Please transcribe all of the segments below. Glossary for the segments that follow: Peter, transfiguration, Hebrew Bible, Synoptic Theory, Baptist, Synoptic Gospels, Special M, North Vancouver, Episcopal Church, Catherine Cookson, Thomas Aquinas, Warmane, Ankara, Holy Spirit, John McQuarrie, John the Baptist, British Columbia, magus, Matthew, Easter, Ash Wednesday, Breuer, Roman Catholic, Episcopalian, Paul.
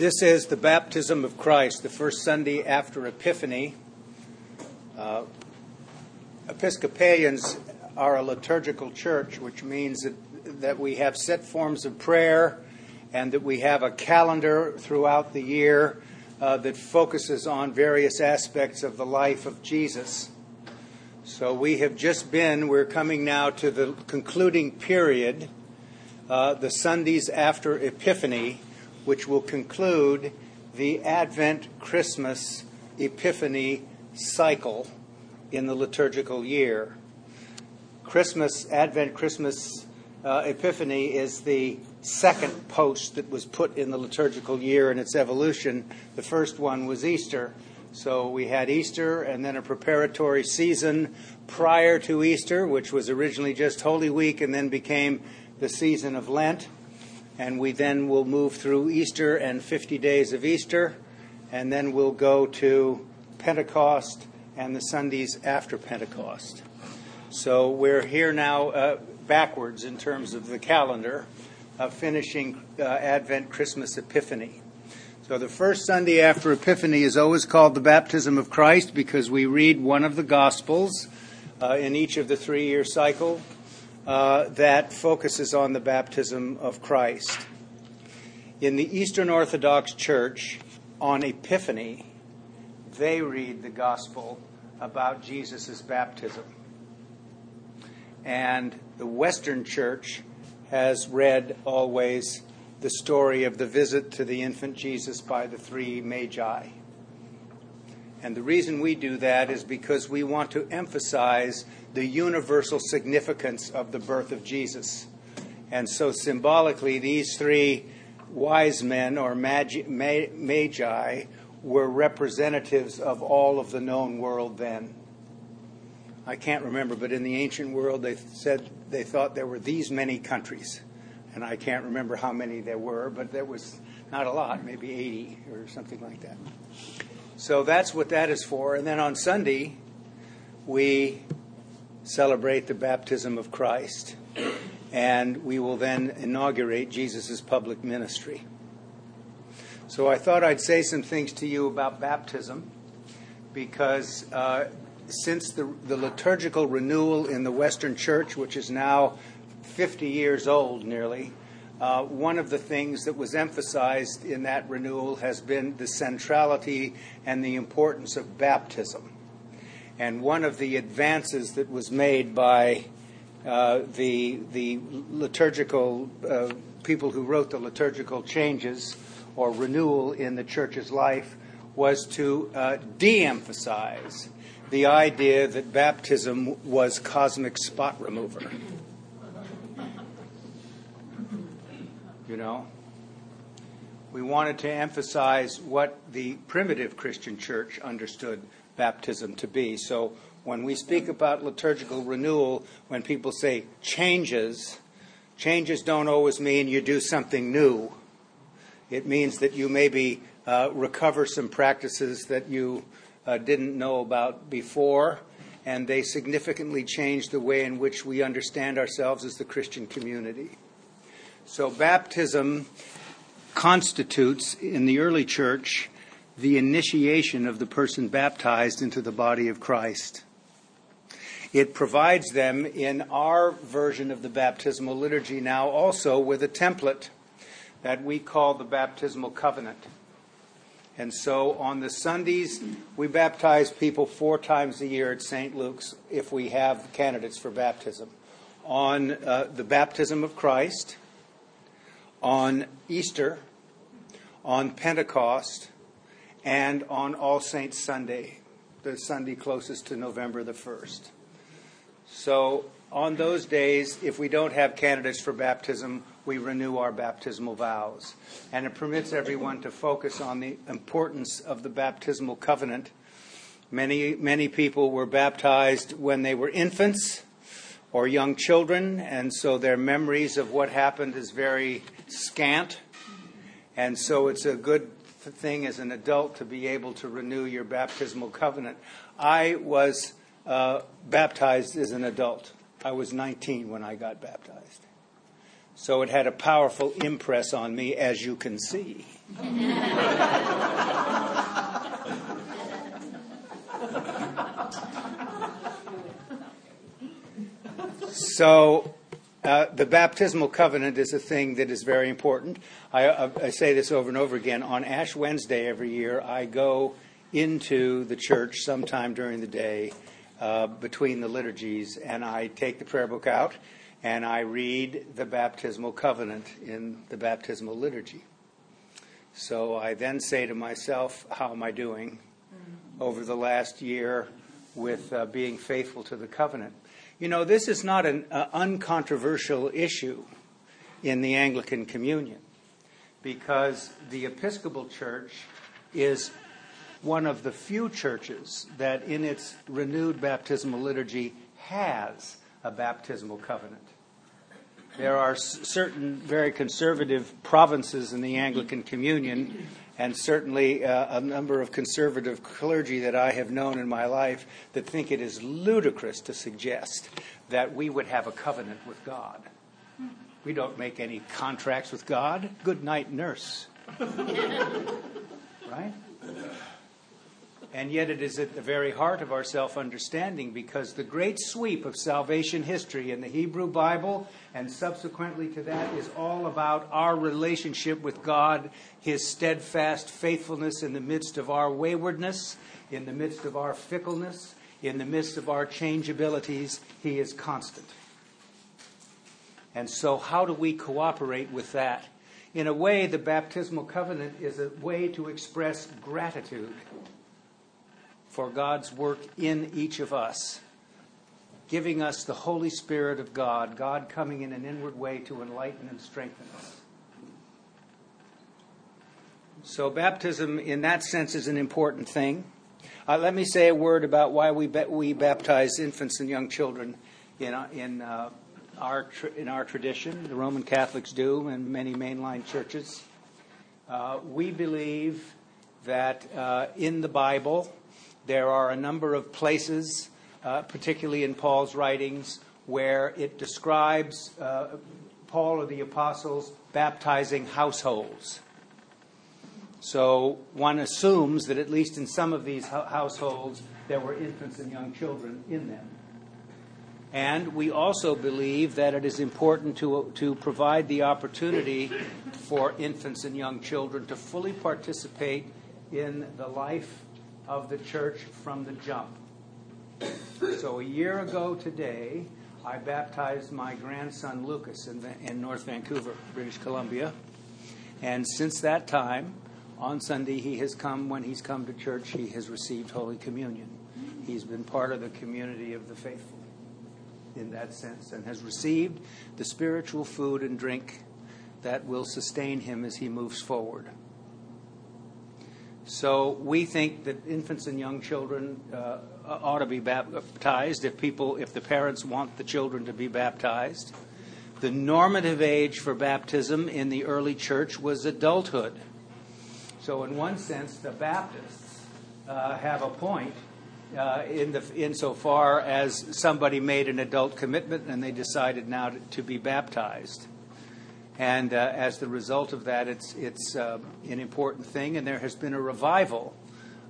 This is the baptism of Christ, the first Sunday after Epiphany. Episcopalians are a liturgical church, which means that we have set forms of prayer and that we have a calendar throughout the year that focuses on various aspects of the life of Jesus. So we're coming now to the concluding period, the Sundays after Epiphany, which will conclude the Advent, Christmas, Epiphany cycle in the liturgical year. Christmas, Advent, Christmas, Epiphany is the second post that was put in the liturgical year in its evolution. The first one was Easter. So we had Easter and then a preparatory season prior to Easter, which was originally just Holy Week and then became the season of Lent. And we then will move through Easter and 50 days of Easter, and then we'll go to Pentecost and the Sundays after Pentecost. So we're here now backwards in terms of the calendar of finishing Advent, Christmas, Epiphany. So the first Sunday after Epiphany is always called the Baptism of Christ because we read one of the Gospels in each of the three-year cycle that focuses on the baptism of Christ. In the Eastern Orthodox Church, on Epiphany, they read the Gospel about Jesus' baptism. And the Western Church has read always the story of the visit to the infant Jesus by the three magi. And the reason we do that is because we want to emphasize the universal significance of the birth of Jesus. And so symbolically, these three wise men or magi were representatives of all of the known world then. I can't remember, but in the ancient world, they said they thought there were these many countries. And I can't remember how many there were, but there was not a lot, maybe 80 or something like that. So that's what that is for. And then on Sunday, we celebrate the baptism of Christ. And we will then inaugurate Jesus' public ministry. So I thought I'd say some things to you about baptism, because since the liturgical renewal in the Western Church, which is now 50 years old nearly, one of the things that was emphasized in that renewal has been the centrality and the importance of baptism. And one of the advances that was made by the liturgical people who wrote the liturgical changes or renewal in the church's life was to de-emphasize the idea that baptism was cosmic spot remover. You know, we wanted to emphasize what the primitive Christian church understood baptism to be. So when we speak about liturgical renewal, when people say changes don't always mean you do something new. It means that you maybe recover some practices that you didn't know about before, and they significantly change the way in which we understand ourselves as the Christian community. So baptism constitutes, in the early church, the initiation of the person baptized into the body of Christ. It provides them, in our version of the baptismal liturgy now, also with a template that we call the baptismal covenant. And so on the Sundays, we baptize people 4 times a year at St. Luke's if we have candidates for baptism. On the baptism of Christ, on Easter, on Pentecost, and on All Saints Sunday, the Sunday closest to November the 1st. So on those days, if we don't have candidates for baptism, we renew our baptismal vows. And it permits everyone to focus on the importance of the baptismal covenant. Many people were baptized when they were infants or young children, and so their memories of what happened is very scant. And so it's a good thing as an adult to be able to renew your baptismal covenant. I was baptized as an adult. I was 19 when I got baptized. So it had a powerful impress on me, as you can see. So the baptismal covenant is a thing that is very important. I say this over and over again. On Ash Wednesday every year, I go into the church sometime during the day between the liturgies, and I take the prayer book out, and I read the baptismal covenant in the baptismal liturgy. So I then say to myself, how am I doing over the last year with being faithful to the covenant? You know, this is not an uncontroversial issue in the Anglican Communion, because the Episcopal Church is one of the few churches that in its renewed baptismal liturgy has a baptismal covenant. There are certain very conservative provinces in the Anglican Communion, and certainly a number of conservative clergy that I have known in my life that think it is ludicrous to suggest that we would have a covenant with God. We don't make any contracts with God. Good night, nurse. Right? And yet it is at the very heart of our self-understanding, because the great sweep of salvation history in the Hebrew Bible and subsequently to that is all about our relationship with God, his steadfast faithfulness in the midst of our waywardness, in the midst of our fickleness, in the midst of our changeabilities. He is constant. And so how do we cooperate with that? In a way, the baptismal covenant is a way to express gratitude for God's work in each of us, giving us the Holy Spirit of God, God coming in an inward way to enlighten and strengthen us. So baptism, in that sense, is an important thing. Let me say a word about why we baptize infants and young children in our tradition. The Roman Catholics do, and many mainline churches. We believe that in the Bible, there are a number of places, particularly in Paul's writings, where it describes Paul or the apostles baptizing households. So one assumes that at least in some of these households there were infants and young children in them. And we also believe that it is important to provide the opportunity for infants and young children to fully participate in the life of the church from the jump. So a year ago today, I baptized my grandson Lucas in North Vancouver, British Columbia. And since that time, on Sunday he has come, when he's come to church, he has received Holy Communion. He's been part of the community of the faithful in that sense, and has received the spiritual food and drink that will sustain him as he moves forward. So we think that infants and young children ought to be baptized if the parents want the children to be baptized. The normative age for baptism in the early church was adulthood. So in one sense, the Baptists have a point insofar as somebody made an adult commitment and they decided now to be baptized. And as the result of that, it's an important thing. And there has been a revival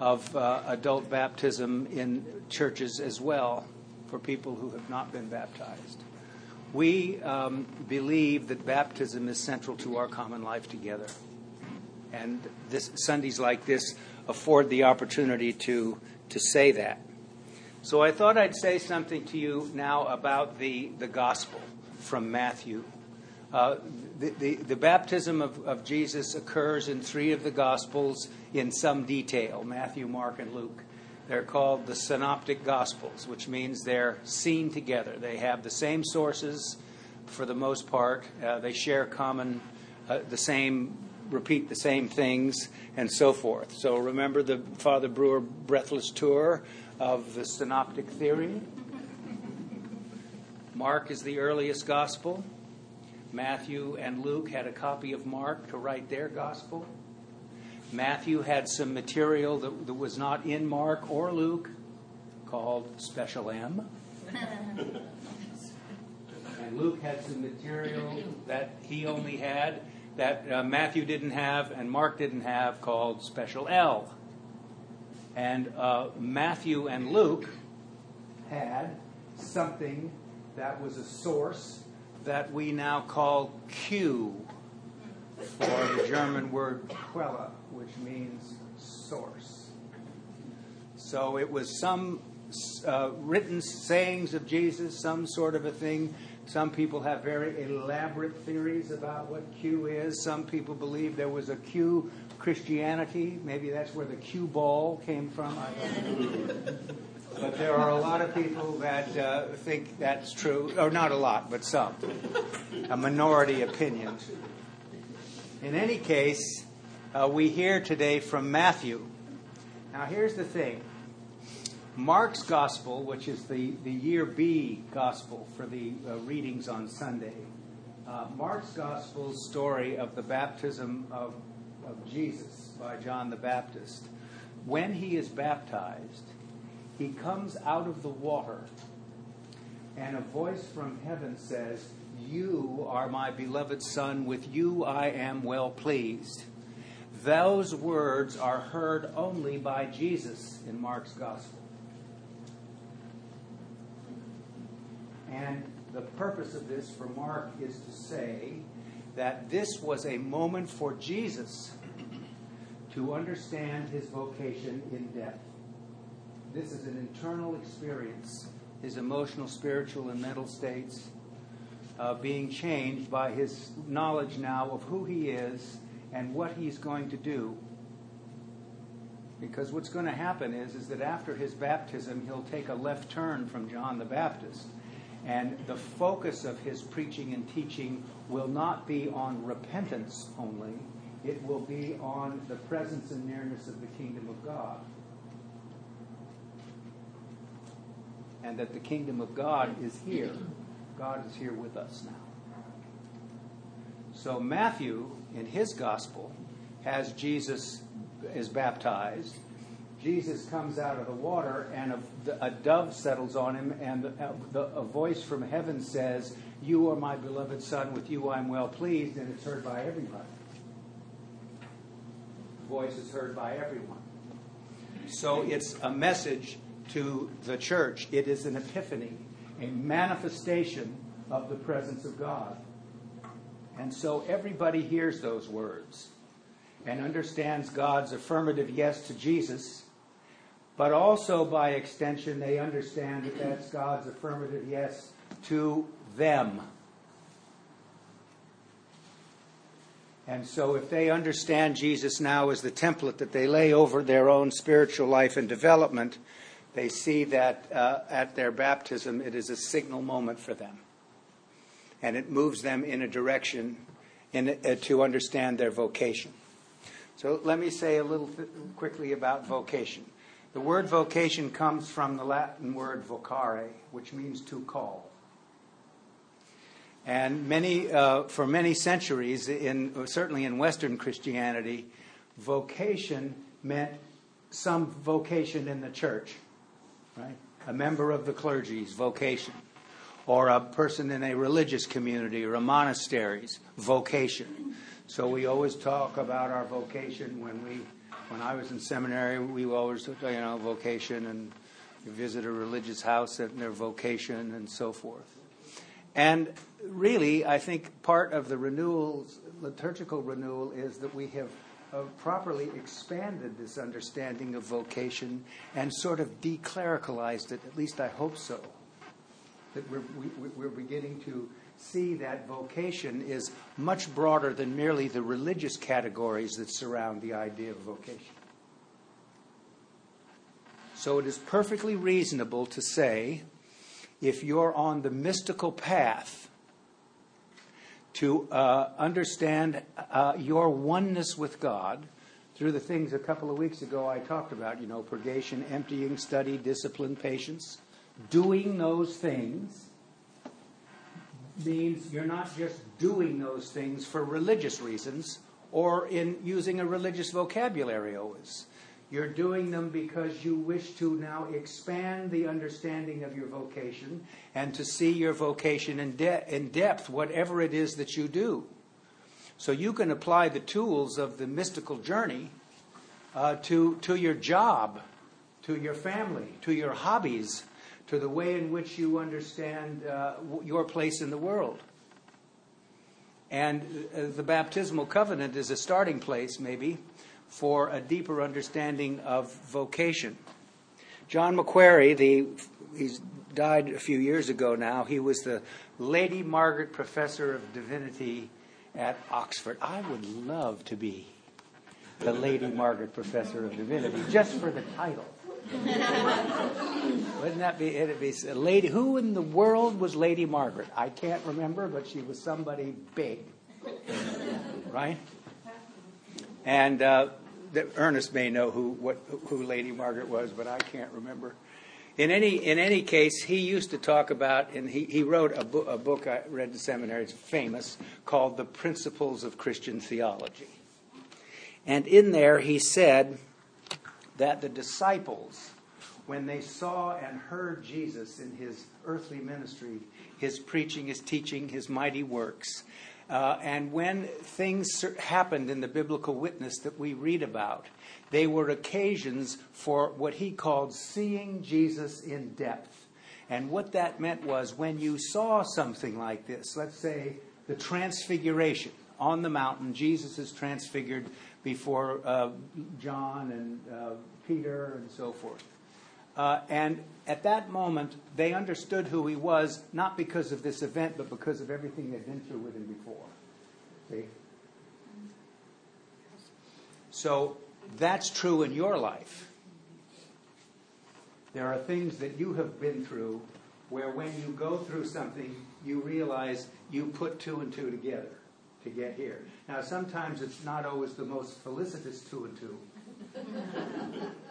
of adult baptism in churches as well for people who have not been baptized. We believe that baptism is central to our common life together. And Sundays like this afford the opportunity to say that. So I thought I'd say something to you now about the gospel from Matthew. The baptism of Jesus occurs in three of the Gospels in some detail, Matthew, Mark, and Luke. They're called the Synoptic Gospels, which means they're seen together. They have the same sources for the most part. They share repeat the same things, and so forth. So remember the Father Brewer breathless tour of the Synoptic Theory? Mark is the earliest Gospel. Matthew and Luke had a copy of Mark to write their gospel. Matthew had some material that was not in Mark or Luke, called Special M. And and Luke had some material that he only had, that Matthew didn't have and Mark didn't have, called Special L. And Matthew and Luke had something that was a source that we now call Q, for the German word Quelle, which means source. So it was some written sayings of Jesus, some sort of a thing. Some people have very elaborate theories about what Q is. Some people believe there was a Q Christianity. Maybe that's where the Q ball came from. I don't know. But there are a lot of people that think that's true. Or not a lot, but some. A minority opinion. In any case, we hear today from Matthew. Now here's the thing. Mark's Gospel, which is the year B Gospel for the readings on Sunday, Mark's Gospel's story of the baptism of Jesus by John the Baptist, when he is baptized, he comes out of the water, and a voice from heaven says, "You are my beloved Son, with you I am well pleased." Those words are heard only by Jesus in Mark's Gospel. And the purpose of this for Mark is to say that this was a moment for Jesus to understand his vocation in depth. This is an internal experience, his emotional, spiritual, and mental states being changed by his knowledge now of who he is and what he's going to do. Because what's going to happen is that after his baptism, he'll take a left turn from John the Baptist. And the focus of his preaching and teaching will not be on repentance only. It will be on the presence and nearness of the kingdom of God. And that the kingdom of God is here. God is here with us now. So Matthew, in his gospel, has Jesus is baptized. Jesus comes out of the water, and a dove settles on him, and a voice from heaven says, "You are my beloved Son, with you I am well pleased," and it's heard by everybody. The voice is heard by everyone. So it's a message to the church. It is an epiphany, a manifestation of the presence of God. And so everybody hears those words and understands God's affirmative yes to Jesus. But also, by extension, they understand that that's God's affirmative yes to them. And so if they understand Jesus now as the template that they lay over their own spiritual life and development, they see that at their baptism it is a signal moment for them. And it moves them in a direction to understand their vocation. So let me say a little quickly about vocation. The word vocation comes from the Latin word vocare, which means to call. And for many centuries, certainly in Western Christianity, vocation meant some vocation in the church, right? A member of the clergy's vocation, or a person in a religious community or a monastery's vocation. So we always talk about our vocation when I was in seminary, we always took, vocation, and you visit a religious house and their vocation and so forth. And really, I think part of the liturgical renewal is that we have properly expanded this understanding of vocation and sort of declericalized it, at least I hope so, that we're beginning to see that vocation is much broader than merely the religious categories that surround the idea of vocation. So it is perfectly reasonable to say, if you're on the mystical path to understand your oneness with God through the things a couple of weeks ago I talked about, purgation, emptying, study, discipline, patience, doing those things means you're not just doing those things for religious reasons or in using a religious vocabulary always. You're doing them because you wish to now expand the understanding of your vocation and to see your vocation in depth, whatever it is that you do. So you can apply the tools of the mystical journey to your job, to your family, to your hobbies, to the way in which you understand your place in the world. And the baptismal covenant is a starting place, maybe, for a deeper understanding of vocation. John McQuarrie, he's died a few years ago now. He was the Lady Margaret Professor of Divinity at Oxford. I would love to be the Lady Margaret Professor of Divinity, just for the title. Wouldn't that be? It'd be a lady. Who in the world was Lady Margaret? I can't remember, but she was somebody big, right? And Ernest may know who Lady Margaret was, but I can't remember. In any case, he used to talk about, and he wrote a book I read in seminary. It's famous, called "The Principles of Christian Theology." And in there, he said that the disciples, when they saw and heard Jesus in his earthly ministry, his preaching, his teaching, his mighty works, and when things happened in the biblical witness that we read about, they were occasions for what he called seeing Jesus in depth. And what that meant was when you saw something like this, let's say the transfiguration on the mountain, Jesus is transfigured before John and Peter and so forth. And at that moment, they understood who he was, not because of this event, but because of everything they'd been through with him before. See? So that's true in your life. There are things that you have been through where when you go through something, you realize you put two and two together to get here. Now, sometimes it's not always the most felicitous two and two.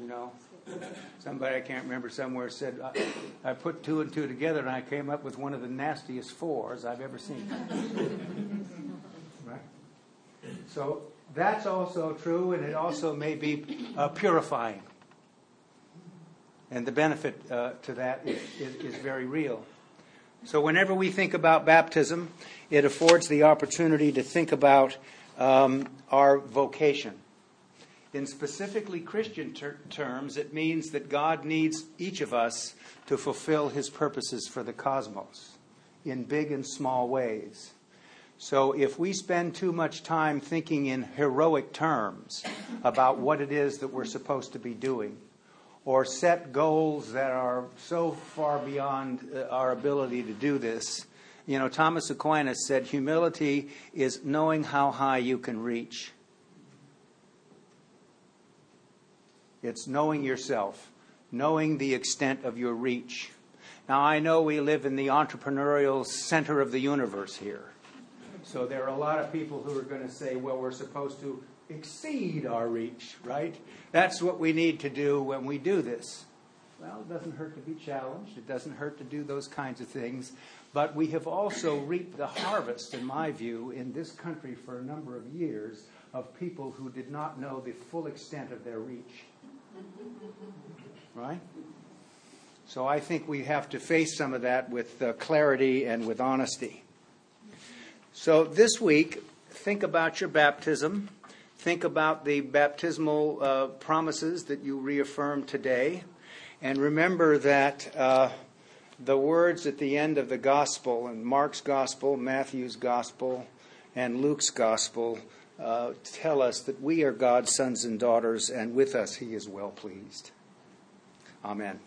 You know, somebody I can't remember somewhere said, I put two and two together and I came up with one of the nastiest fours I've ever seen. Right? So that's also true, and it also may be purifying. And the benefit to that is very real. So whenever we think about baptism, it affords the opportunity to think about our vocation. In specifically Christian terms, it means that God needs each of us to fulfill his purposes for the cosmos in big and small ways. So if we spend too much time thinking in heroic terms about what it is that we're supposed to be doing, or set goals that are so far beyond our ability to do this. You know, Thomas Aquinas said, humility is knowing how high you can reach. It's knowing yourself, knowing the extent of your reach. Now, I know we live in the entrepreneurial center of the universe here. So there are a lot of people who are going to say, well, we're supposed to exceed our reach, right? That's what we need to do when we do this. Well, it doesn't hurt to be challenged. It doesn't hurt to do those kinds of things. But we have also reaped the harvest, in my view, in this country for a number of years of people who did not know the full extent of their reach. Right? So I think we have to face some of that with clarity and with honesty. So this week, think about your baptism. Think about the baptismal promises that you reaffirm today. And remember that the words at the end of the gospel, and Mark's gospel, Matthew's gospel, and Luke's gospel, tell us that we are God's sons and daughters, and with us he is well pleased. Amen.